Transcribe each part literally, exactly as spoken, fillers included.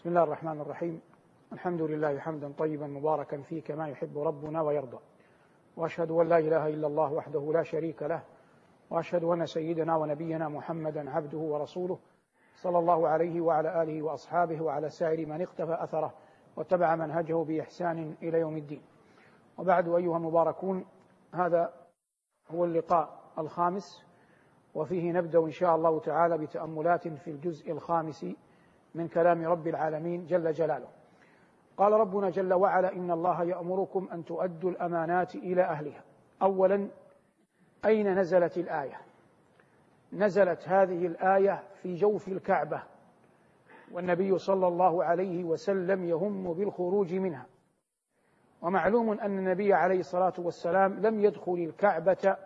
بسم الله الرحمن الرحيم. الحمد لله حمدا طيبا مباركا فيه كما يحب ربنا ويرضى، وأشهد أن لا إله إلا الله وحده لا شريك له، وأشهد أن سيدنا ونبينا محمدا عبده ورسوله صلى الله عليه وعلى آله وأصحابه وعلى سائر من اقتفى أثره واتبع منهجه بإحسان إلى يوم الدين. وبعد أيها المباركون، هذا هو اللقاء الخامس، وفيه نبدأ إن شاء الله تعالى بتأملات في الجزء الخامس من كلام رب العالمين جل جلاله. قال ربنا جل وعلا: إن الله يأمركم أن تؤدوا الأمانات إلى أهلها. أولا، أين نزلت الآية؟ نزلت هذه الآية في جوف الكعبة، والنبي صلى الله عليه وسلم يهم بالخروج منها. ومعلوم أن النبي عليه الصلاة والسلام لم يدخل الكعبة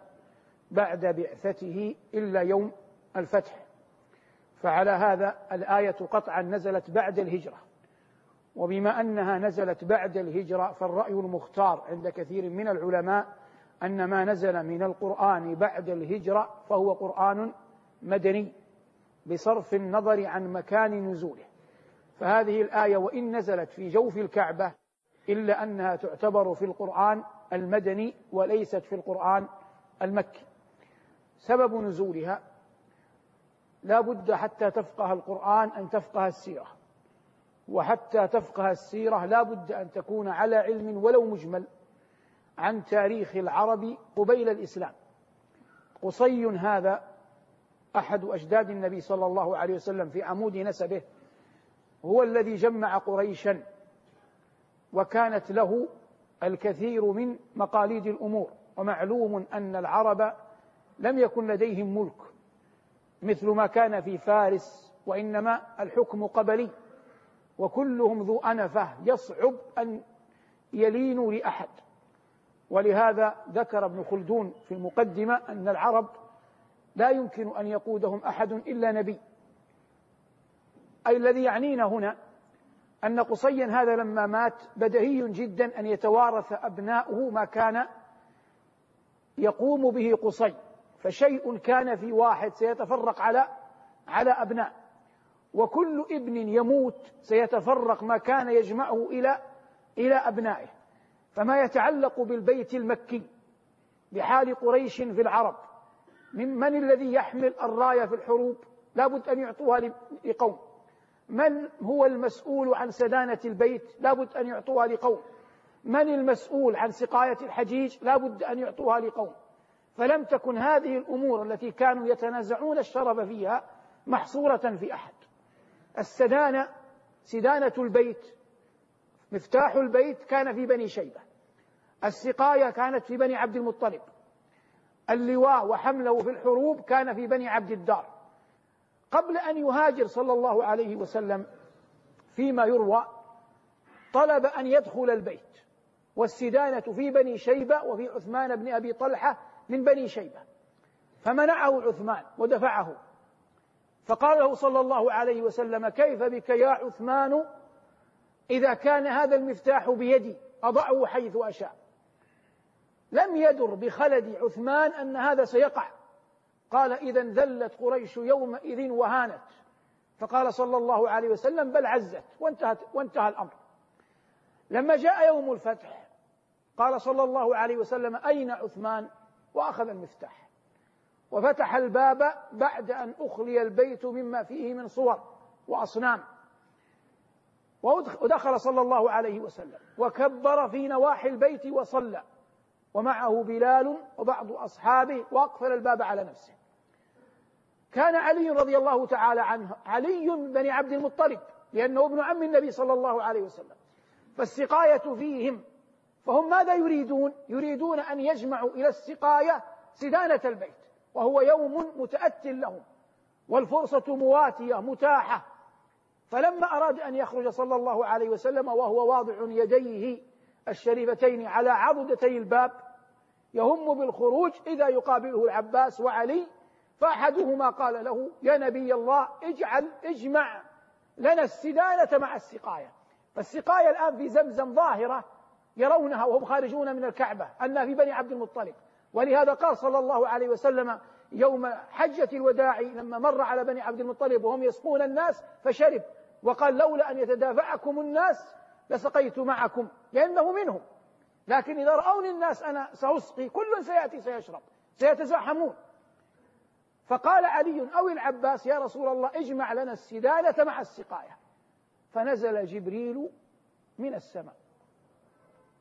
بعد بعثته إلا يوم الفتح، فعلى هذا الآية قطعا نزلت بعد الهجرة. وبما أنها نزلت بعد الهجرة، فالرأي المختار عند كثير من العلماء أن ما نزل من القرآن بعد الهجرة فهو قرآن مدني بصرف النظر عن مكان نزوله. فهذه الآية وإن نزلت في جوف الكعبة إلا أنها تعتبر في القرآن المدني وليست في القرآن المكي. سبب نزولها لا بد حتى تفقه القرآن أن تفقه السيرة، وحتى تفقه السيرة لا بد أن تكون على علم ولو مجمل عن تاريخ العرب قبيل الإسلام. قصي هذا أحد أجداد النبي صلى الله عليه وسلم في عمود نسبه، هو الذي جمع قريشا، وكانت له الكثير من مقاليد الأمور. ومعلوم أن العرب لم يكن لديهم ملك مثل ما كان في فارس، وإنما الحكم قبلي، وكلهم ذو أنفة يصعب أن يلينوا لأحد. ولهذا ذكر ابن خلدون في المقدمة أن العرب لا يمكن أن يقودهم أحد إلا نبي. أي الذي يعنينا هنا أن قصيا هذا لما مات بدهي جدا أن يتوارث أبناؤه ما كان يقوم به قصي، فشيء كان في واحد سيتفرق على على أبناء، وكل ابن يموت سيتفرق ما كان يجمعه إلى إلى أبنائه. فما يتعلق بالبيت المكي بحال قريش في العرب، من من الذي يحمل الراية في الحروب لابد أن يعطوها لقوم، من هو المسؤول عن سدانة البيت لابد أن يعطوها لقوم، من المسؤول عن سقاية الحجيج لا بد أن يعطوها لقوم. فلم تكن هذه الأمور التي كانوا يتنازعون الشرف فيها محصورة في أحد. السدانة، سدانة البيت، مفتاح البيت كان في بني شيبة، السقاية كانت في بني عبد المطلب، اللواء وحمله في الحروب كان في بني عبد الدار. قبل أن يهاجر صلى الله عليه وسلم فيما يروى طلب أن يدخل البيت، والسدانة في بني شيبة وفي عثمان بن أبي طلحة من بني شيبة، فمنعه عثمان ودفعه. فقال له صلى الله عليه وسلم: كيف بك يا عثمان إذا كان هذا المفتاح بيدي أضعه حيث أشاء. لم يدر بخلد عثمان أن هذا سيقع. قال: إذا ذلت قريش يومئذ وهانت. فقال صلى الله عليه وسلم: بل عزت، وانتهت وانتهى الأمر. لما جاء يوم الفتح قال صلى الله عليه وسلم: أين عثمان؟ وأخذ المفتاح وفتح الباب بعد أن أخلي البيت مما فيه من صور وأصنام. ودخل صلى الله عليه وسلم وكبر في نواحي البيت وصلى، ومعه بلال وبعض أصحابه، وأقفل الباب على نفسه. كان علي رضي الله تعالى عنه، علي بن عبد المطلب لأنه ابن عم النبي صلى الله عليه وسلم، فالسقاية فيهم. فهم ماذا يريدون؟ يريدون أن يجمعوا إلى السقاية سدانة البيت، وهو يوم متأت لهم والفرصة مواتية متاحة. فلما أراد أن يخرج صلى الله عليه وسلم وهو واضع يديه الشريفتين على عضدتي الباب يهم بالخروج، إذا يقابله العباس وعلي، فأحدهما قال له: يا نبي الله، اجعل اجمع لنا السدانة مع السقاية. فالسقاية الآن في زمزم ظاهرة يرونها وهم خارجون من الكعبة أنها في بني عبد المطلب. ولهذا قال صلى الله عليه وسلم يوم حجة الوداع لما مر على بني عبد المطلب وهم يسقون الناس، فشرب وقال لولا أن يتدافعكم الناس لسقيت معكم، لأنه منهم. لكن إذا رأوني الناس أنا سأسقي، كل سيأتي سيشرب، سيتزاحمون. فقال علي أو العباس يا رسول الله اجمع لنا السدالة مع السقاية. فنزل جبريل من السماء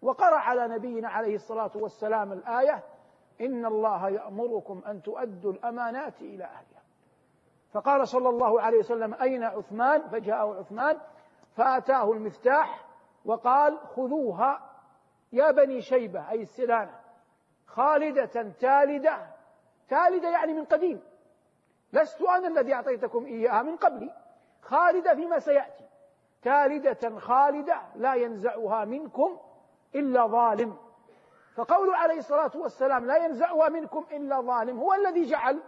وقرأ على نبينا عليه الصلاة والسلام الآية إن الله يأمركم أن تؤدوا الأمانات إلى أهلها. فقال صلى الله عليه وسلم أين عثمان؟ فجاءه عثمان فأتاه المفتاح وقال خذوها يا بني شيبة، أي السدانة، خالدة تالدة. تالدة يعني من قديم، لست أنا الذي أعطيتكم إياها من قبلي، خالدة فيما سيأتي، تالدة خالدة لا ينزعها منكم إلا ظالم. فقول عليه الصلاة والسلام لا ينزعها منكم إلا ظالم هو الذي جعل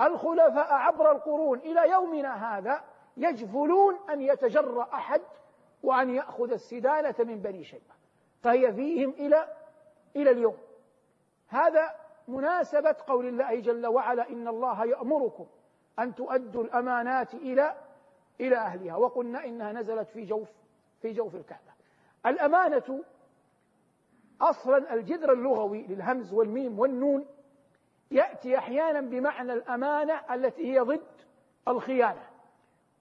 الخلفاء عبر القرون إلى يومنا هذا يجفلون أن يتجرأ أحد وأن يأخذ السدانة من بني شيبة، فهي فيهم إلى إلى اليوم. هذا مناسبة قول الله جل وعلا إن الله يأمركم أن تؤدوا الأمانات إلى إلى أهلها، وقلنا إنها نزلت في جوف في جوف الكعبة. الأمانة أصلا الجذر اللغوي للهمز والميم والنون يأتي أحيانا بمعنى الأمانة التي هي ضد الخيانة،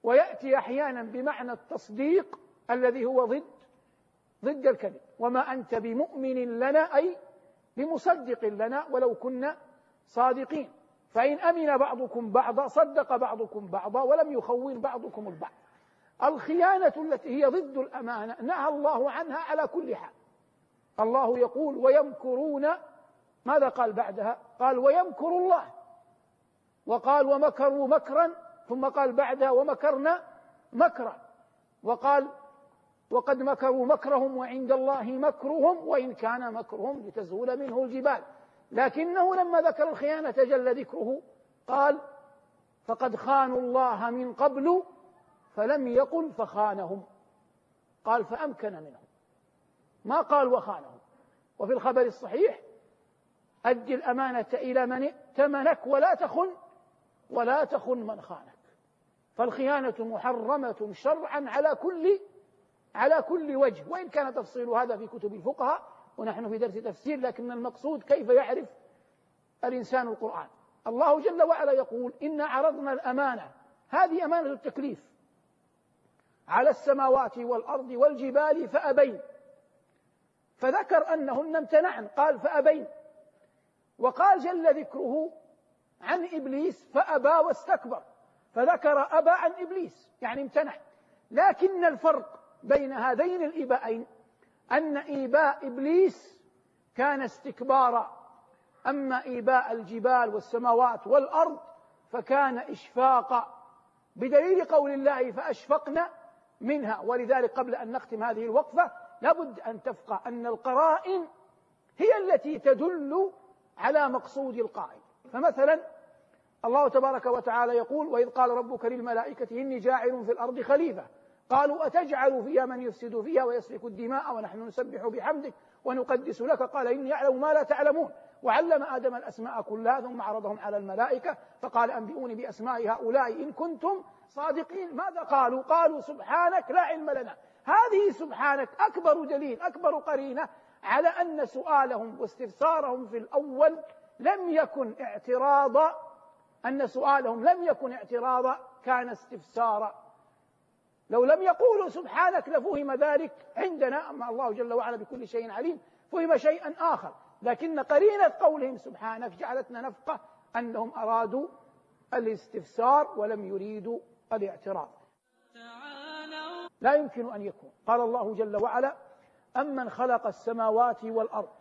ويأتي أحيانا بمعنى التصديق الذي هو ضد ضد الكذب. وما أنت بمؤمن لنا، أي بمصدق لنا ولو كنا صادقين. فإن أمن بعضكم بعضا صدق بعضكم بعضا ولم يخون بعضكم البعض. الخيانة التي هي ضد الأمانة نهى الله عنها على كل حال. الله يقول ويمكرون، ماذا قال بعدها؟ قال ويمكر الله، وقال ومكروا مكرا، ثم قال بعدها ومكرنا مكرا، وقال وقد مكروا مكرهم وعند الله مكرهم وإن كان مكرهم لتزول منه الجبال. لكنه لما ذكر الخيانة جل ذكره قال فقد خانوا الله من قبل فلم يقل فخانهم، قال فأمكن منهم، ما قال وخانهم. وفي الخبر الصحيح أدي الأمانة إلى من ائتمنك ولا تخن ولا تخن من خانك. فالخيانة محرمة شرعا على كل على كل وجه، وإن كان تفصيل هذا في كتب الفقهاء ونحن في درس تفسير، لكن المقصود كيف يعرف الإنسان القرآن. الله جل وعلا يقول إن عرضنا الأمانة، هذه أمانة التكليف، على السماوات والأرض والجبال فأبين، فذكر أنهن امتنعن قال فأبين، وقال جل ذكره عن إبليس فأبى واستكبر، فذكر أبى عن إبليس يعني امتنع. لكن الفرق بين هذين الإباءين أن إباء إبليس كان استكبارا، أما إباء الجبال والسماوات والأرض فكان إشفاقا، بدليل قول الله فأشفقنا منها. ولذلك قبل أن نختم هذه الوقفة لابد أن تفقه أن القرائن هي التي تدل على مقصود القائل. فمثلا الله تبارك وتعالى يقول وإذ قال ربك للملائكة إني جاعل في الأرض خليفة قالوا أتجعل فيها من يفسد فيها ويسفك الدماء ونحن نسبح بحمدك ونقدس لك قال إني أعلم ما لا تعلمون وعلم آدم الأسماء كلها ثم عرضهم على الملائكة فقال أنبئوني بأسماء هؤلاء إن كنتم صادقين. ماذا قالوا؟ قالوا سبحانك لا علم لنا. هذه سبحانك أكبر دليل، أكبر قرينة على أن سؤالهم واستفسارهم في الأول لم يكن اعتراضا، أن سؤالهم لم يكن اعتراضا كان استفسارا. لو لم يقولوا سبحانك لفهم ذلك عندنا، أما الله جل وعلا بكل شيء عليم فهم شيئا آخر، لكن قرينة قولهم سبحانك جعلتنا نفقه أنهم أرادوا الاستفسار ولم يريدوا الاعتراض. لا يمكن أن يكون. قال الله جل وعلا أمن خلق السماوات والأرض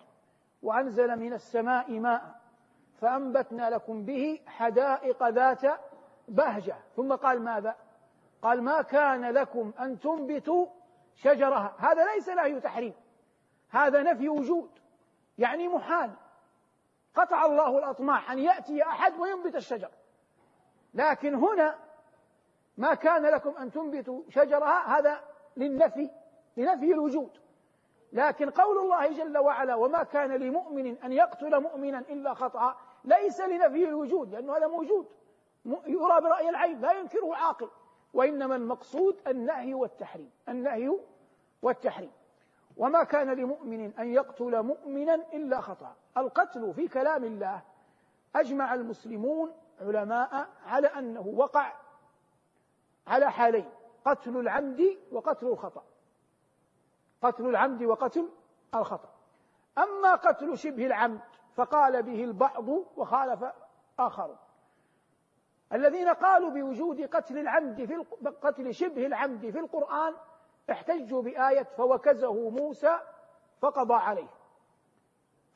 وأنزل من السماء ماء فأنبتنا لكم به حدائق ذات بهجة. ثم قال ماذا؟ قال ما كان لكم أن تنبتوا شجرها. هذا ليس نهي تحريم، هذا نفي وجود، يعني محال. قطع الله الأطماع أن يأتي أحد وينبت الشجر، لكن هنا ما كان لكم أن تنبتوا شجرها هذا للنفي، لنفي الوجود. لكن قول الله جل وعلا وما كان لمؤمن أن يقتل مؤمنا إلا خطأ ليس لنفي الوجود، لأنه هذا موجود يرى برأي العين لا ينكره عاقل، وإنما المقصود النهي والتحريم، النهي والتحريم. وما كان لمؤمن أن يقتل مؤمنا إلا خطأ. القتل في كلام الله أجمع المسلمون علماء على أنه وقع على حالين: قتل العمد وقتل الخطأ، قتل العمد وقتل الخطأ. أما قتل شبه العمد فقال به البعض وخالف آخر. الذين قالوا بوجود قتل العمد في قتل شبه العمد في القرآن احتجوا بآية فوكزه موسى فقضى عليه،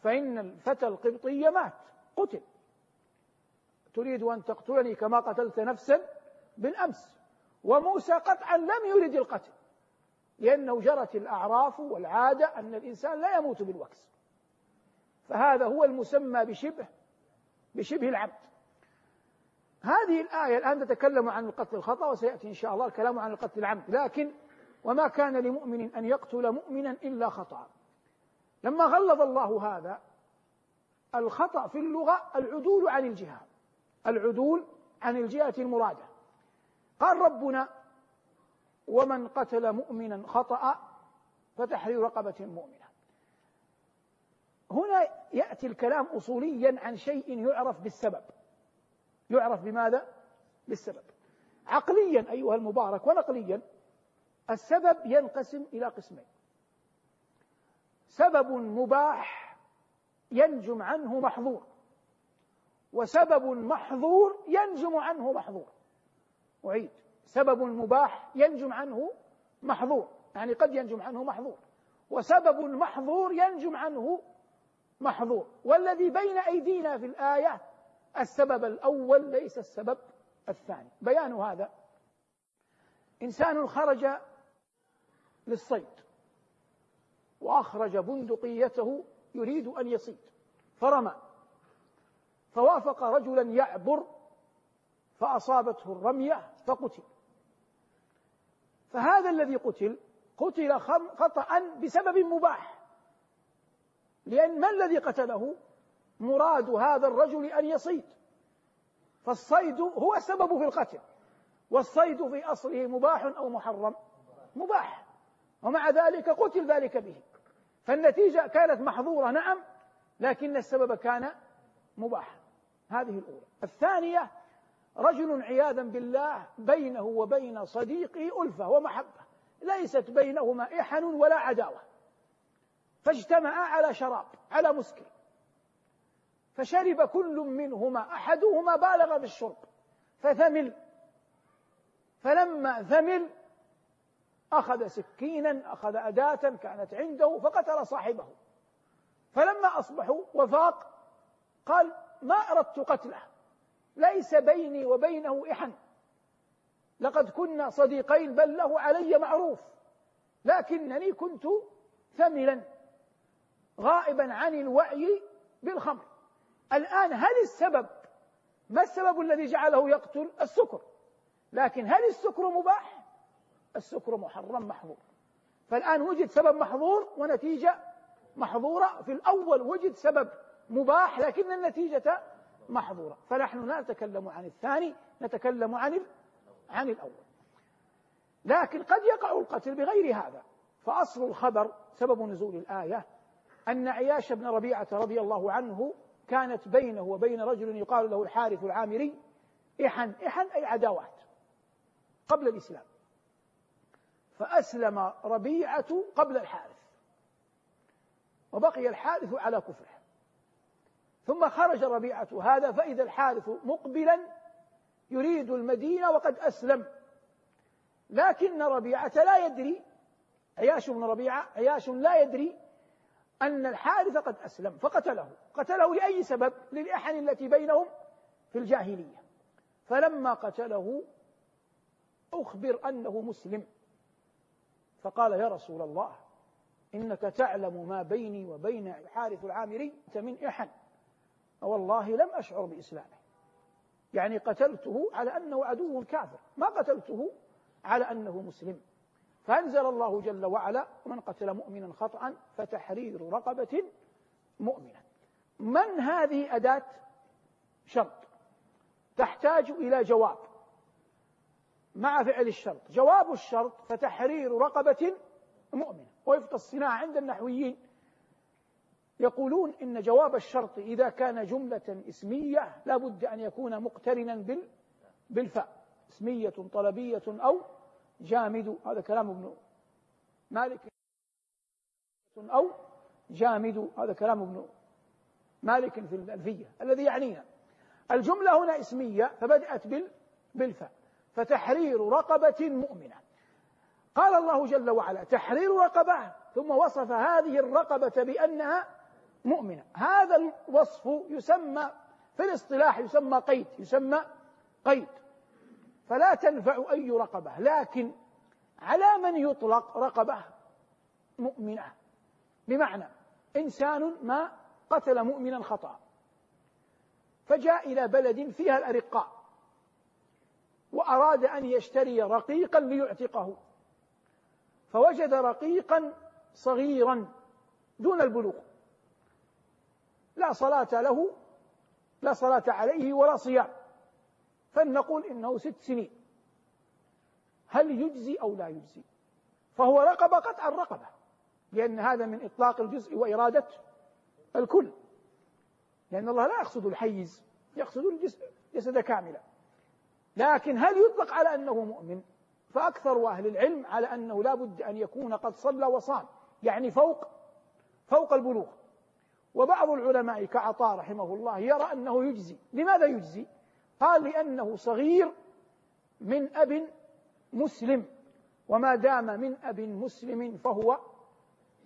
فإن الفتى القبطي مات، قتل. تريد أن تقتلني كما قتلت نفسا بالأمس. وموسى قطعا لم يرد القتل، لأنه جرت الأعراف والعادة أن الإنسان لا يموت بالوكز، فهذا هو المسمى بشبه بشبه العبد. هذه الآية الآن تتكلم عن القتل الخطأ، وسيأتي إن شاء الله الكلام عن القتل العمد. لكن وما كان لمؤمن أن يقتل مؤمنا إلا خطأ، لما غلظ الله هذا الخطأ في اللغة العدول عن الجهة، العدول عن الجهة المرادة. قال ربنا: ومن قتل مؤمنا خطأ فتحرير رقبة مؤمنة. هنا يأتي الكلام أصوليا عن شيء يعرف بالسبب، يعرف بماذا؟ بالسبب. عقليا أيها المبارك ونقليا السبب ينقسم إلى قسمين: سبب مباح ينجم عنه محظور، وسبب محظور ينجم عنه محظور. أعيد: سبب مباح ينجم عنه محظور، يعني قد ينجم عنه محظور، وسبب محظور ينجم عنه محظور. والذي بين أيدينا في الآية السبب الأول ليس السبب الثاني. بيان هذا: إنسان خرج للصيد وأخرج بندقيته يريد أن يصيد فرمى، فوافق رجلا يعبر فأصابته الرمية فقتل. فهذا الذي قتل قتل خطأ بسبب مباح، لأن ما الذي قتله؟ مراد هذا الرجل أن يصيد، فالصيد هو السبب في القتل. والصيد في أصله مباح أو محرم؟ مباح، ومع ذلك قتل ذلك به، فالنتيجة كانت محظورة نعم، لكن السبب كان مباحا. هذه الأولى. الثانية: رجل عياذا بالله بينه وبين صديقه ألفة ومحبة، ليست بينهما إحن ولا عداوة، فاجتمعا على شراب، على مسكر، فشرب كل منهما، أحدهما بالغ بالشرب فثمل، فلما ثمل أخذ سكينا، أخذ أداة كانت عنده فقتل صاحبه. فلما أصبحوا وفاق قال: ما أردت قتله، ليس بيني وبينه إحن، لقد كنا صديقين، بل له علي معروف، لكنني كنت ثملا غائبا عن الوعي بالخمر. الآن هل السبب، ما السبب الذي جعله يقتل؟ السكر. لكن هل السكر مباح؟ السكر محرم محظور. فالآن وجد سبب محظور ونتيجة محظورة. في الأول وجد سبب مباح لكن النتيجة محظورة. فنحن لا نتكلم عن الثاني، نتكلم عن عن الأول. لكن قد يقع القتل بغير هذا. فأصل الخبر سبب نزول الآية أن عياش بن ربيعة رضي الله عنه كانت بينه وبين رجل يقال له الحارث العامري إحن، إحن أي عداوات قبل الإسلام، فأسلم ربيعة قبل الحارث، وبقي الحارث على كفره. ثم خرج ربيعة هذا فإذا الحارث مقبلا يريد المدينة وقد أسلم، لكن ربيعة لا يدري، عياش بن ربيعة عياش لا يدري أن الحارث قد أسلم فقتله. قتله لأي سبب؟ للإحن التي بينهم في الجاهلية. فلما قتله أخبر أنه مسلم، فقال: يا رسول الله، إنك تعلم ما بيني وبين الحارث العامري من إحن، والله لم أشعر بإسلامه، يعني قتلته على أنه عدو كافر، ما قتلته على أنه مسلم. فأنزل الله جل وعلا: ومن قتل مؤمنا خطأ فتحرير رقبة مؤمنة. من هذه أداة شرط تحتاج إلى جواب، مع فعل الشرط. جواب الشرط فتحرير رقبة مؤمنة. وفق الصناعة عند النحويين يقولون إن جواب الشرط إذا كان جملة اسمية لا بد أن يكون مقترنا بالفاء، اسمية طلبية أو جامد، هذا كلام ابن مالك، أو جامد هذا كلام ابن مالك في الألفية الذي يعنينا. الجملة هنا اسمية فبدأت بالفاء، فتحرير رقبة مؤمنة. قال الله جل وعلا تحرير رقبة، ثم وصف هذه الرقبة بأنها مؤمنة. هذا الوصف يسمى في الاصطلاح يسمى قيد، يسمى قيد، فلا تنفع أي رقبة. لكن على من يطلق رقبة مؤمنة؟ بمعنى إنسان ما قتل مؤمنا خطأ فجاء إلى بلد فيها الأرقاء وأراد أن يشتري رقيقا ليعتقه، فوجد رقيقا صغيرا دون البلوغ لا صلاة له، لا صلاة عليه ولا صيام، فلنقول إنه ست سنين، هل يجزي أو لا يجزي؟ فهو رقبة قطع الرقبة، لأن هذا من إطلاق الجزء وإرادة الكل، لأن الله لا يقصد الحيز، يقصد الجسد كاملا. لكن هل يطلق على أنه مؤمن؟ فأكثر أهل العلم على أنه لا بد أن يكون قد صلى وصام، يعني فوق فوق البلوغ. وبعض العلماء كعطاء رحمه الله يرى أنه يجزي. لماذا يجزي؟ قال لأنه صغير من أب مسلم، وما دام من أب مسلم فهو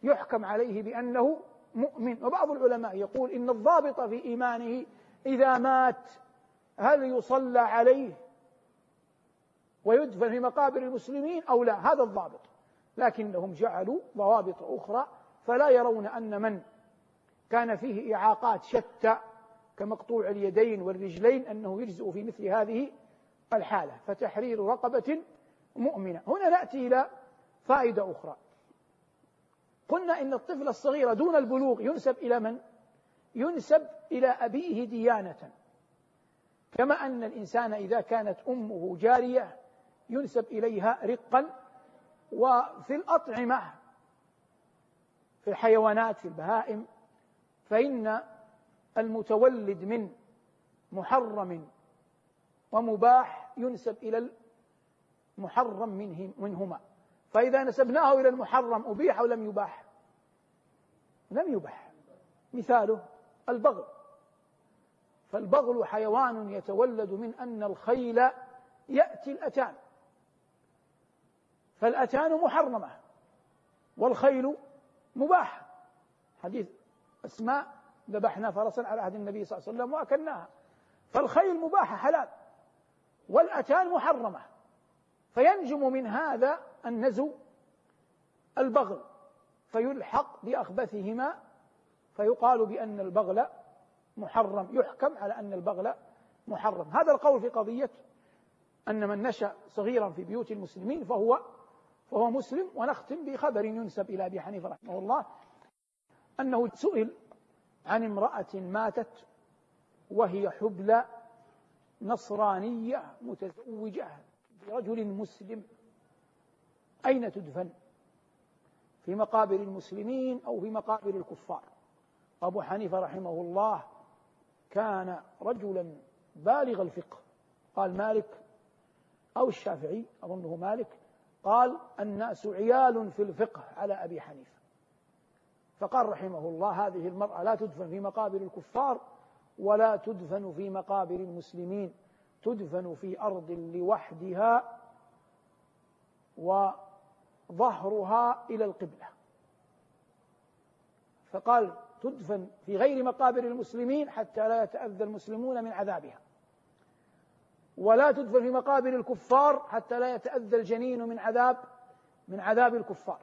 يحكم عليه بأنه مؤمن. وبعض العلماء يقول إن الضابط في إيمانه إذا مات هل يصلى عليه ويدفن في مقابر المسلمين أو لا، هذا الضابط، لكنهم جعلوا ضوابط أخرى، فلا يرون أن من كان فيه إعاقات شتى كمقطوع اليدين والرجلين أنه يجزئ في مثل هذه الحالة. فتحرير رقبة مؤمنة. هنا نأتي إلى فائدة أخرى. قلنا إن الطفل الصغير دون البلوغ ينسب إلى من؟ ينسب إلى أبيه ديانة، كما أن الإنسان إذا كانت أمه جارية ينسب إليها رقا. وفي الأطعمة في الحيوانات في البهائم فإن المتولد من محرم ومباح ينسب إلى المحرم منهما، فإذا نسبناه إلى المحرم أبيح أو لم يباح؟ لم يباح. مثاله البغل، فالبغل حيوان يتولد من أن الخيل يأتي الأتان، فالأتان محرمة والخيل مباح، حديث أسماء ذبحنا فرسا على عهد النبي صلى الله عليه وسلم وأكلناها، فالخيل مباحة حلال والأتان محرمة، فينجم من هذا النزو البغل، فيلحق بأخبثهما فيقال بأن البغل محرم، يحكم على أن البغل محرم. هذا القول في قضية أن من نشأ صغيرا في بيوت المسلمين فهو فهو مسلم. ونختم بخبر ينسب إلى أبي حنيفة رحمه الله أنه سئل عن امرأة ماتت وهي حبلى نصرانية متزوجة برجل مسلم، أين تدفن؟ في مقابر المسلمين أو في مقابر الكفار؟ أبو حنيفة رحمه الله كان رجلا بالغ الفقه، قال مالك أو الشافعي، أظنه مالك، قال الناس عيال في الفقه على أبي حنيفة، فقال رحمه الله هذه المرأة لا تدفن في مقابر الكفار ولا تدفن في مقابر المسلمين، تدفن في أرض لوحدها وظهرها إلى القبلة. فقال تدفن في غير مقابر المسلمين حتى لا يتأذى المسلمون من عذابها، ولا تدفن في مقابر الكفار حتى لا يتأذى الجنين من عذاب من عذاب الكفار،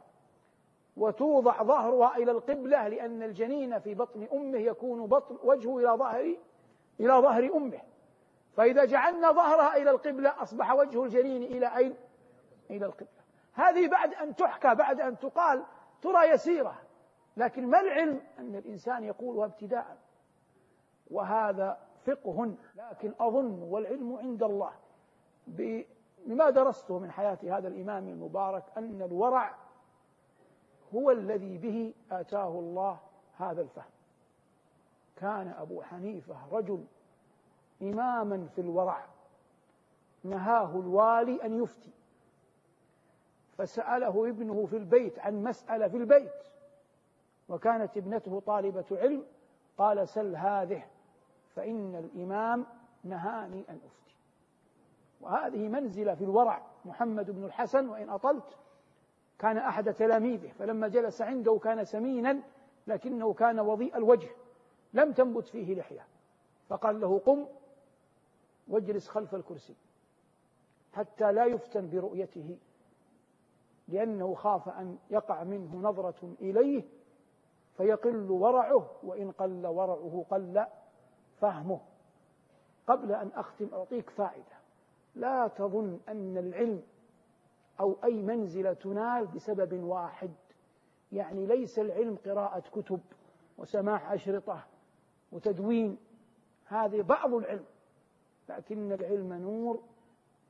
وتوضع ظهرها إلى القبلة، لأن الجنين في بطن أمه يكون بطن وجهه إلى ظهر إلى ظهر أمه، فإذا جعلنا ظهرها إلى القبلة أصبح وجه الجنين إلى أين؟ إلى القبلة. هذه بعد أن تحكى، بعد أن تقال ترى يسيرة، لكن ما العلم أن الإنسان يقولها ابتداء، وهذا فقه. لكن أظن والعلم عند الله بما درسته من حياة هذا الإمام المبارك أن الورع هو الذي به آتاه الله هذا الفهم. كان أبو حنيفة رجل إماما في الورع، نهاه الوالي أن يفتي، فسأله ابنه في البيت عن مسألة في البيت، وكانت ابنته طالبة علم، قال: سل هذه فإن الإمام نهاني أن أفتي. وهذه منزلة في الورع. محمد بن الحسن وإن أطلت كان أحد تلاميذه، فلما جلس عنده كان سمينا لكنه كان وضيء الوجه، لم تنبت فيه لحية، فقال له: قم واجلس خلف الكرسي حتى لا يفتن برؤيته، لأنه خاف أن يقع منه نظرة إليه فيقل ورعه، وإن قل ورعه قل فهمه. قبل أن أختم أعطيك فائدة: لا تظن أن العلم أو أي منزلة تنال بسبب واحد، يعني ليس العلم قراءة كتب وسماع أشرطة وتدوين، هذه بعض العلم، لكن العلم نور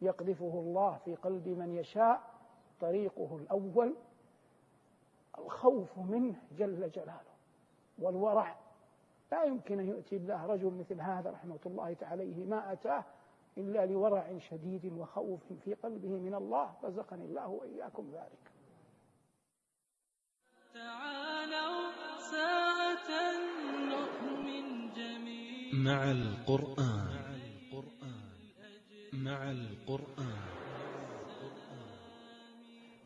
يقذفه الله في قلب من يشاء. طريقه الأول الخوف منه جل جلاله والورع. لا يمكن أن يؤتي الله رجل مثل هذا رحمة الله عليه ما أتاه إلا لورع شديد وخوف في قلبه من الله، رزقني الله وإياكم ذلك. تعالوا ساعة نؤمن جميعا مع القرآن مع القرآن.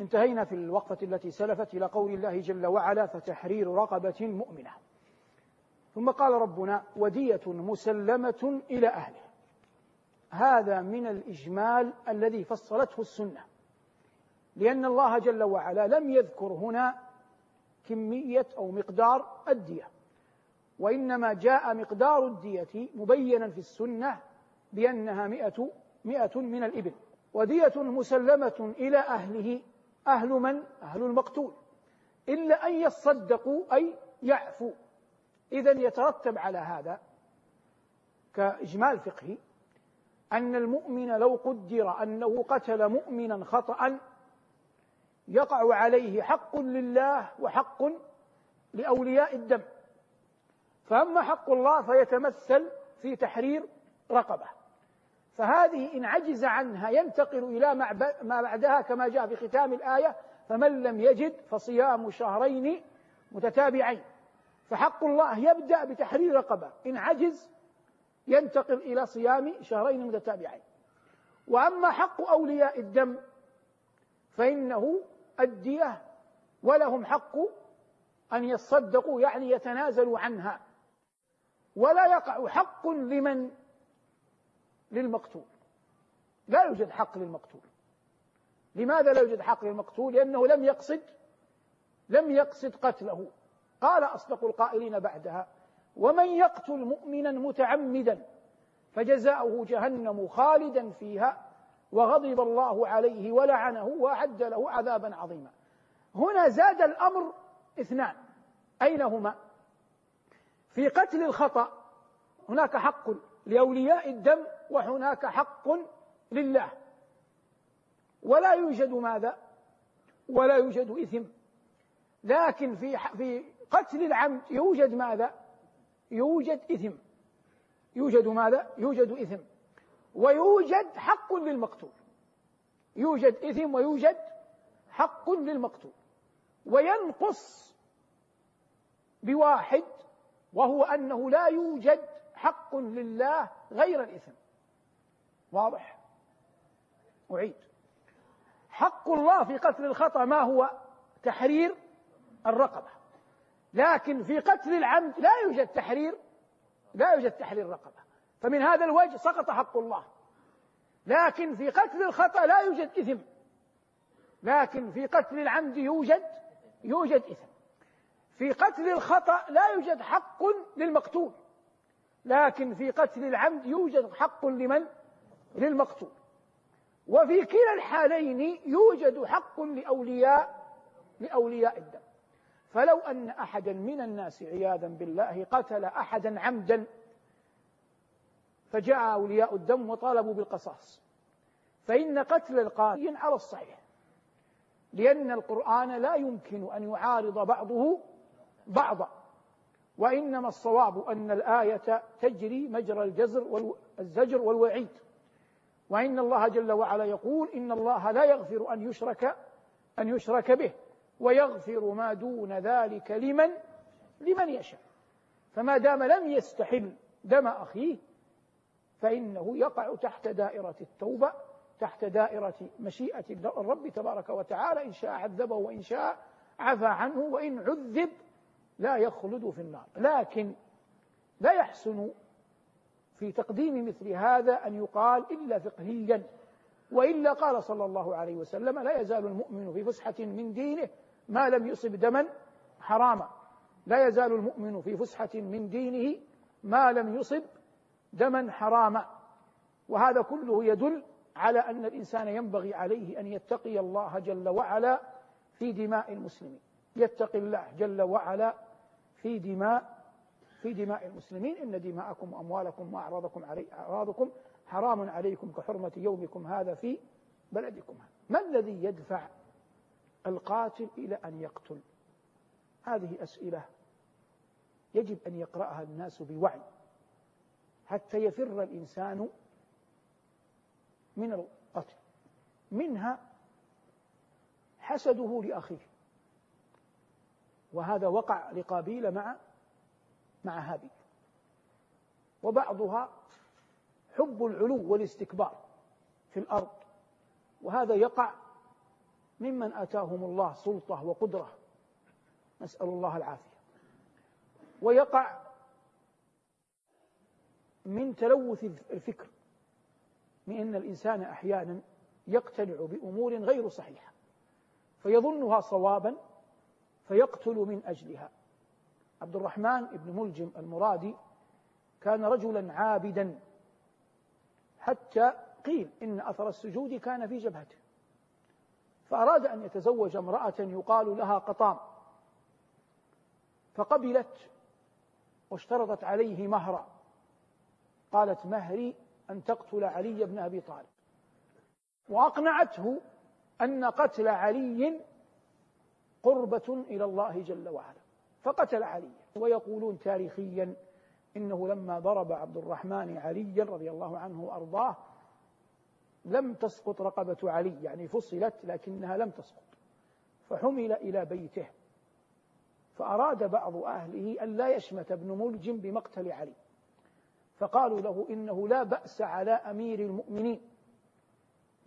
انتهينا في الوقفة التي سلفت إلى قول الله جل وعلا: فتحرير رقبة مؤمنة. ثم قال ربنا: ودية مسلمة إلى أهله. هذا من الإجمال الذي فصلته السنة، لأن الله جل وعلا لم يذكر هنا كمية أو مقدار الدية، وإنما جاء مقدار الدية مبينا في السنة بأنها مئة, مئة من الإبل. ودية مسلمة إلى أهله، أهل من؟ أهل المقتول، إلا أن يصدقوا أي يعفوا. إذن يترتب على هذا كإجمال فقهي أن المؤمن لو قدر أنه قتل مؤمنا خطأ يقع عليه حق لله وحق لأولياء الدم. فأما حق الله فيتمثل في تحرير رقبة، فهذه إن عجز عنها ينتقل إلى ما بعدها كما جاء في ختام الآية: فمن لم يجد فصيام شهرين متتابعين. فحق الله يبدأ بتحرير رقبة، إن عجز ينتقل إلى صيام شهرين متتابعين. وأما حق أولياء الدم فإنه الدية، ولهم حق أن يصدقوا، يعني يتنازلوا عنها، ولا يقع حق لمن؟ للمقتول. لا يوجد حق للمقتول. لماذا لا يوجد حق للمقتول؟ لأنه لم يقصد لم يقصد قتله. قال أصدق القائلين بعدها: ومن يقتل مؤمنا متعمدا فجزاؤه جهنم خالدا فيها وغضب الله عليه ولعنه وأعد له عذابا عظيما. هنا زاد الأمر اثنان، أين هما؟ في قتل الخطأ هناك حق لأولياء الدم وهناك حق لله، ولا يوجد ماذا؟ ولا يوجد إثم. لكن في في قتل العمد يوجد ماذا؟ يوجد إثم. يوجد ماذا؟ يوجد إثم، ويوجد حق للمقتول. يوجد إثم ويوجد حق للمقتول، وينقص بواحد وهو أنه لا يوجد حق لله غير الإثم. واضح؟ أعيد: حق الله في قتل الخطأ ما هو؟ تحرير الرقبة. لكن في قتل العمد لا يوجد تحرير لا يوجد تحرير رقبة، فمن هذا الوجه سقط حق الله. لكن في قتل الخطأ لا يوجد إثم، لكن في قتل العمد يوجد يوجد إثم. في قتل الخطأ لا يوجد حق للمقتول، لكن في قتل العمد يوجد حق لمن؟ للمقتول. وفي كلا الحالين يوجد حق لأولياء لأولياء الدم. فلو أن أحدا من الناس عياذا بالله قتل أحدا عمدا، فجاء أولياء الدم وطالبوا بالقصاص، فإن قتل القاتل على الصحيح، لأن القرآن لا يمكن أن يعارض بعضه بعضا، وإنما الصواب أن الآية تجري مجرى الجزر والزجر والوعيد، وإن الله جل وعلا يقول إن الله لا يغفر أن يشرك أن يشرك به ويغفر ما دون ذلك لمن لمن يشاء. فما دام لم يستحل دم أخيه فإنه يقع تحت دائرة التوبة، تحت دائرة مشيئة الرب تبارك وتعالى، إن شاء عذبه وإن شاء عفى عنه، وإن عذب لا يخلد في النار. لكن لا يحسن في تقديم مثل هذا أن يقال إلا فقهيا، وإلا قال صلى الله عليه وسلم لا يزال المؤمن في فسحة من دينه ما لم يصب دما حراما، لا يزال المؤمن في فسحة من دينه ما لم يصب دما حراما. وهذا كله يدل على أن الإنسان ينبغي عليه أن يتقي الله جل وعلا في دماء المسلمين، يتقي الله جل وعلا في دماء في دماء المسلمين. إن دماءكم وأموالكم وأعراضكم أعراضكم حرام عليكم كحرمة يومكم هذا في بلدكم. ما الذي يدفع القاتل إلى أن يقتل؟ هذه أسئلة يجب أن يقرأها الناس بوعي حتى يفر الإنسان من القتل. منها حسده لأخيه، وهذا وقع لقابيل مع مع هابيل، وبعضها حب العلو والاستكبار في الأرض، وهذا يقع ممن آتاهم الله سلطة وقدرة، نسأل الله العافية، ويقع من تلوث الفكر، من أن الإنسان أحيانا يقتنع بأمور غير صحيحة فيظنها صوابا فيقتل من أجلها. عبد الرحمن بن ملجم المرادي كان رجلا عابدا حتى قيل إن أثر السجود كان في جبهته، فأراد أن يتزوج امرأة يقال لها قطام، فقبلت واشترطت عليه مهرا، قالت مهري أن تقتل علي بن أبي طالب، وأقنعته أن قتل علي قربة إلى الله جل وعلا، فقتل علي. ويقولون تاريخيا إنه لما ضرب عبد الرحمن عليا رضي الله عنه وأرضاه لم تسقط رقبة علي، يعني فصلت لكنها لم تسقط، فحمل إلى بيته، فأراد بعض أهله أن لا يشمت ابن ملجم بمقتل علي، فقالوا له إنه لا بأس على أمير المؤمنين،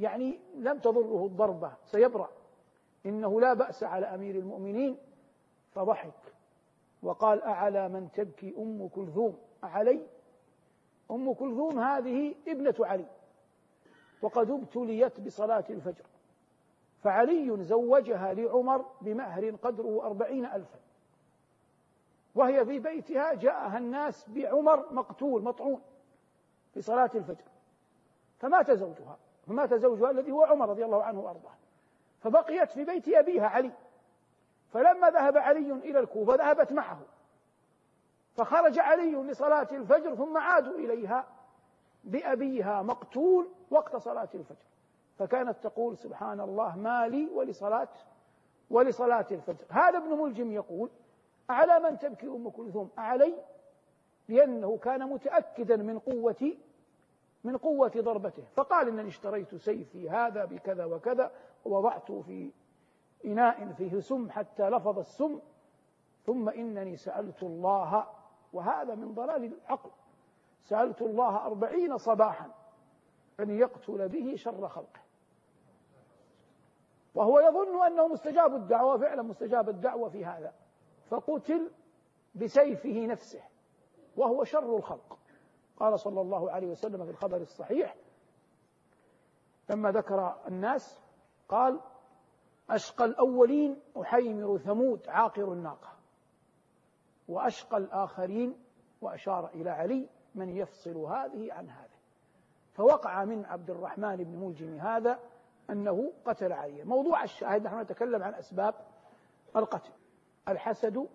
يعني لم تضره الضربة سيبرأ، إنه لا بأس على أمير المؤمنين. فضحك وقال أعلى من تبكي أم كلثوم علي؟ أم كلثوم هذه ابنة علي وقد ابتليت بصلاة الفجر، فعلي زوجها لعمر بمهر قدره أربعين ألفا، وهي في بيتها جاءها الناس بعمر مقتول مطعون في صلاة الفجر، فمات زوجها فمات زوجها الذي هو عمر رضي الله عنه وأرضاه، فبقيت في بيت أبيها علي. فلما ذهب علي إلى الكوفة ذهبت معه، فخرج علي لصلاة الفجر ثم عادوا إليها بأبيها مقتول وقت صلاة الفجر، فكانت تقول سبحان الله ما لي ولصلاة ولصلاة الفجر. هذا ابن ملجم يقول على من تبكي أم كلثوم علي، لأنه كان متأكدا من قوة من قوة ضربته، فقال إنني اشتريت سيفي هذا بكذا وكذا ووضعته في إناء فيه سم حتى لفظ السم، ثم إنني سألت الله، وهذا من ضلال العقل، سألت الله أربعين صباحا أن يقتل به شر خلقه، وهو يظن أنه مستجاب الدعوة، فعلا مستجاب الدعوة في هذا، فقتل بسيفه نفسه وهو شر الخلق. قال صلى الله عليه وسلم في الخبر الصحيح لما ذكر الناس قال أشقى الأولين أحيمر ثمود عاقر الناقة، وأشقى الآخرين، وأشار إلى علي من يفصل هذه عن هذه. فوقع من عبد الرحمن بن ملجم هذا أنه قتل علي. موضوع الشاهد نحن نتكلم عن أسباب القتل: الحسد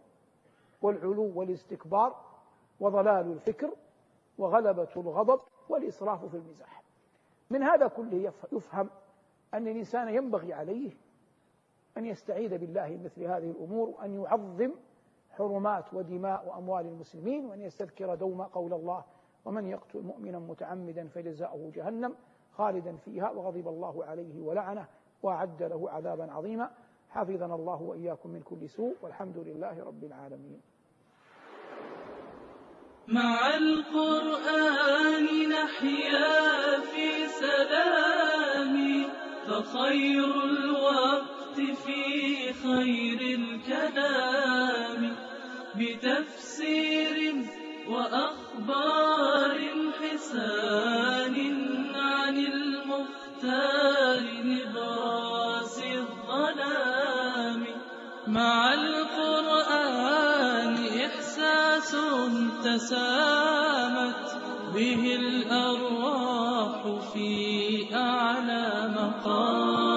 والعلو والاستكبار وضلال الفكر وغلبة الغضب والإسراف في المزاح. من هذا كله يفهم أن الإنسان ينبغي عليه أن يستعيذ بالله من مثل هذه الأمور، وأن يعظم حرمات ودماء وأموال المسلمين، وأن يستذكر دوما قول الله: ومن يقتل مؤمنا متعمدا فجزاؤه جهنم خالدا فيها وغضب الله عليه ولعنه وأعد له عذابا عظيما. حفظنا الله وإياكم من كل سوء، والحمد لله رب العالمين. مع القرآن نحيا في سلام، فخير الوقت في خير الكلام، بتفسير وأخبار حسان عن المختار نبراس الظلام. مع القرآن إحساس تسامت به الأرواح في أعلى مقام.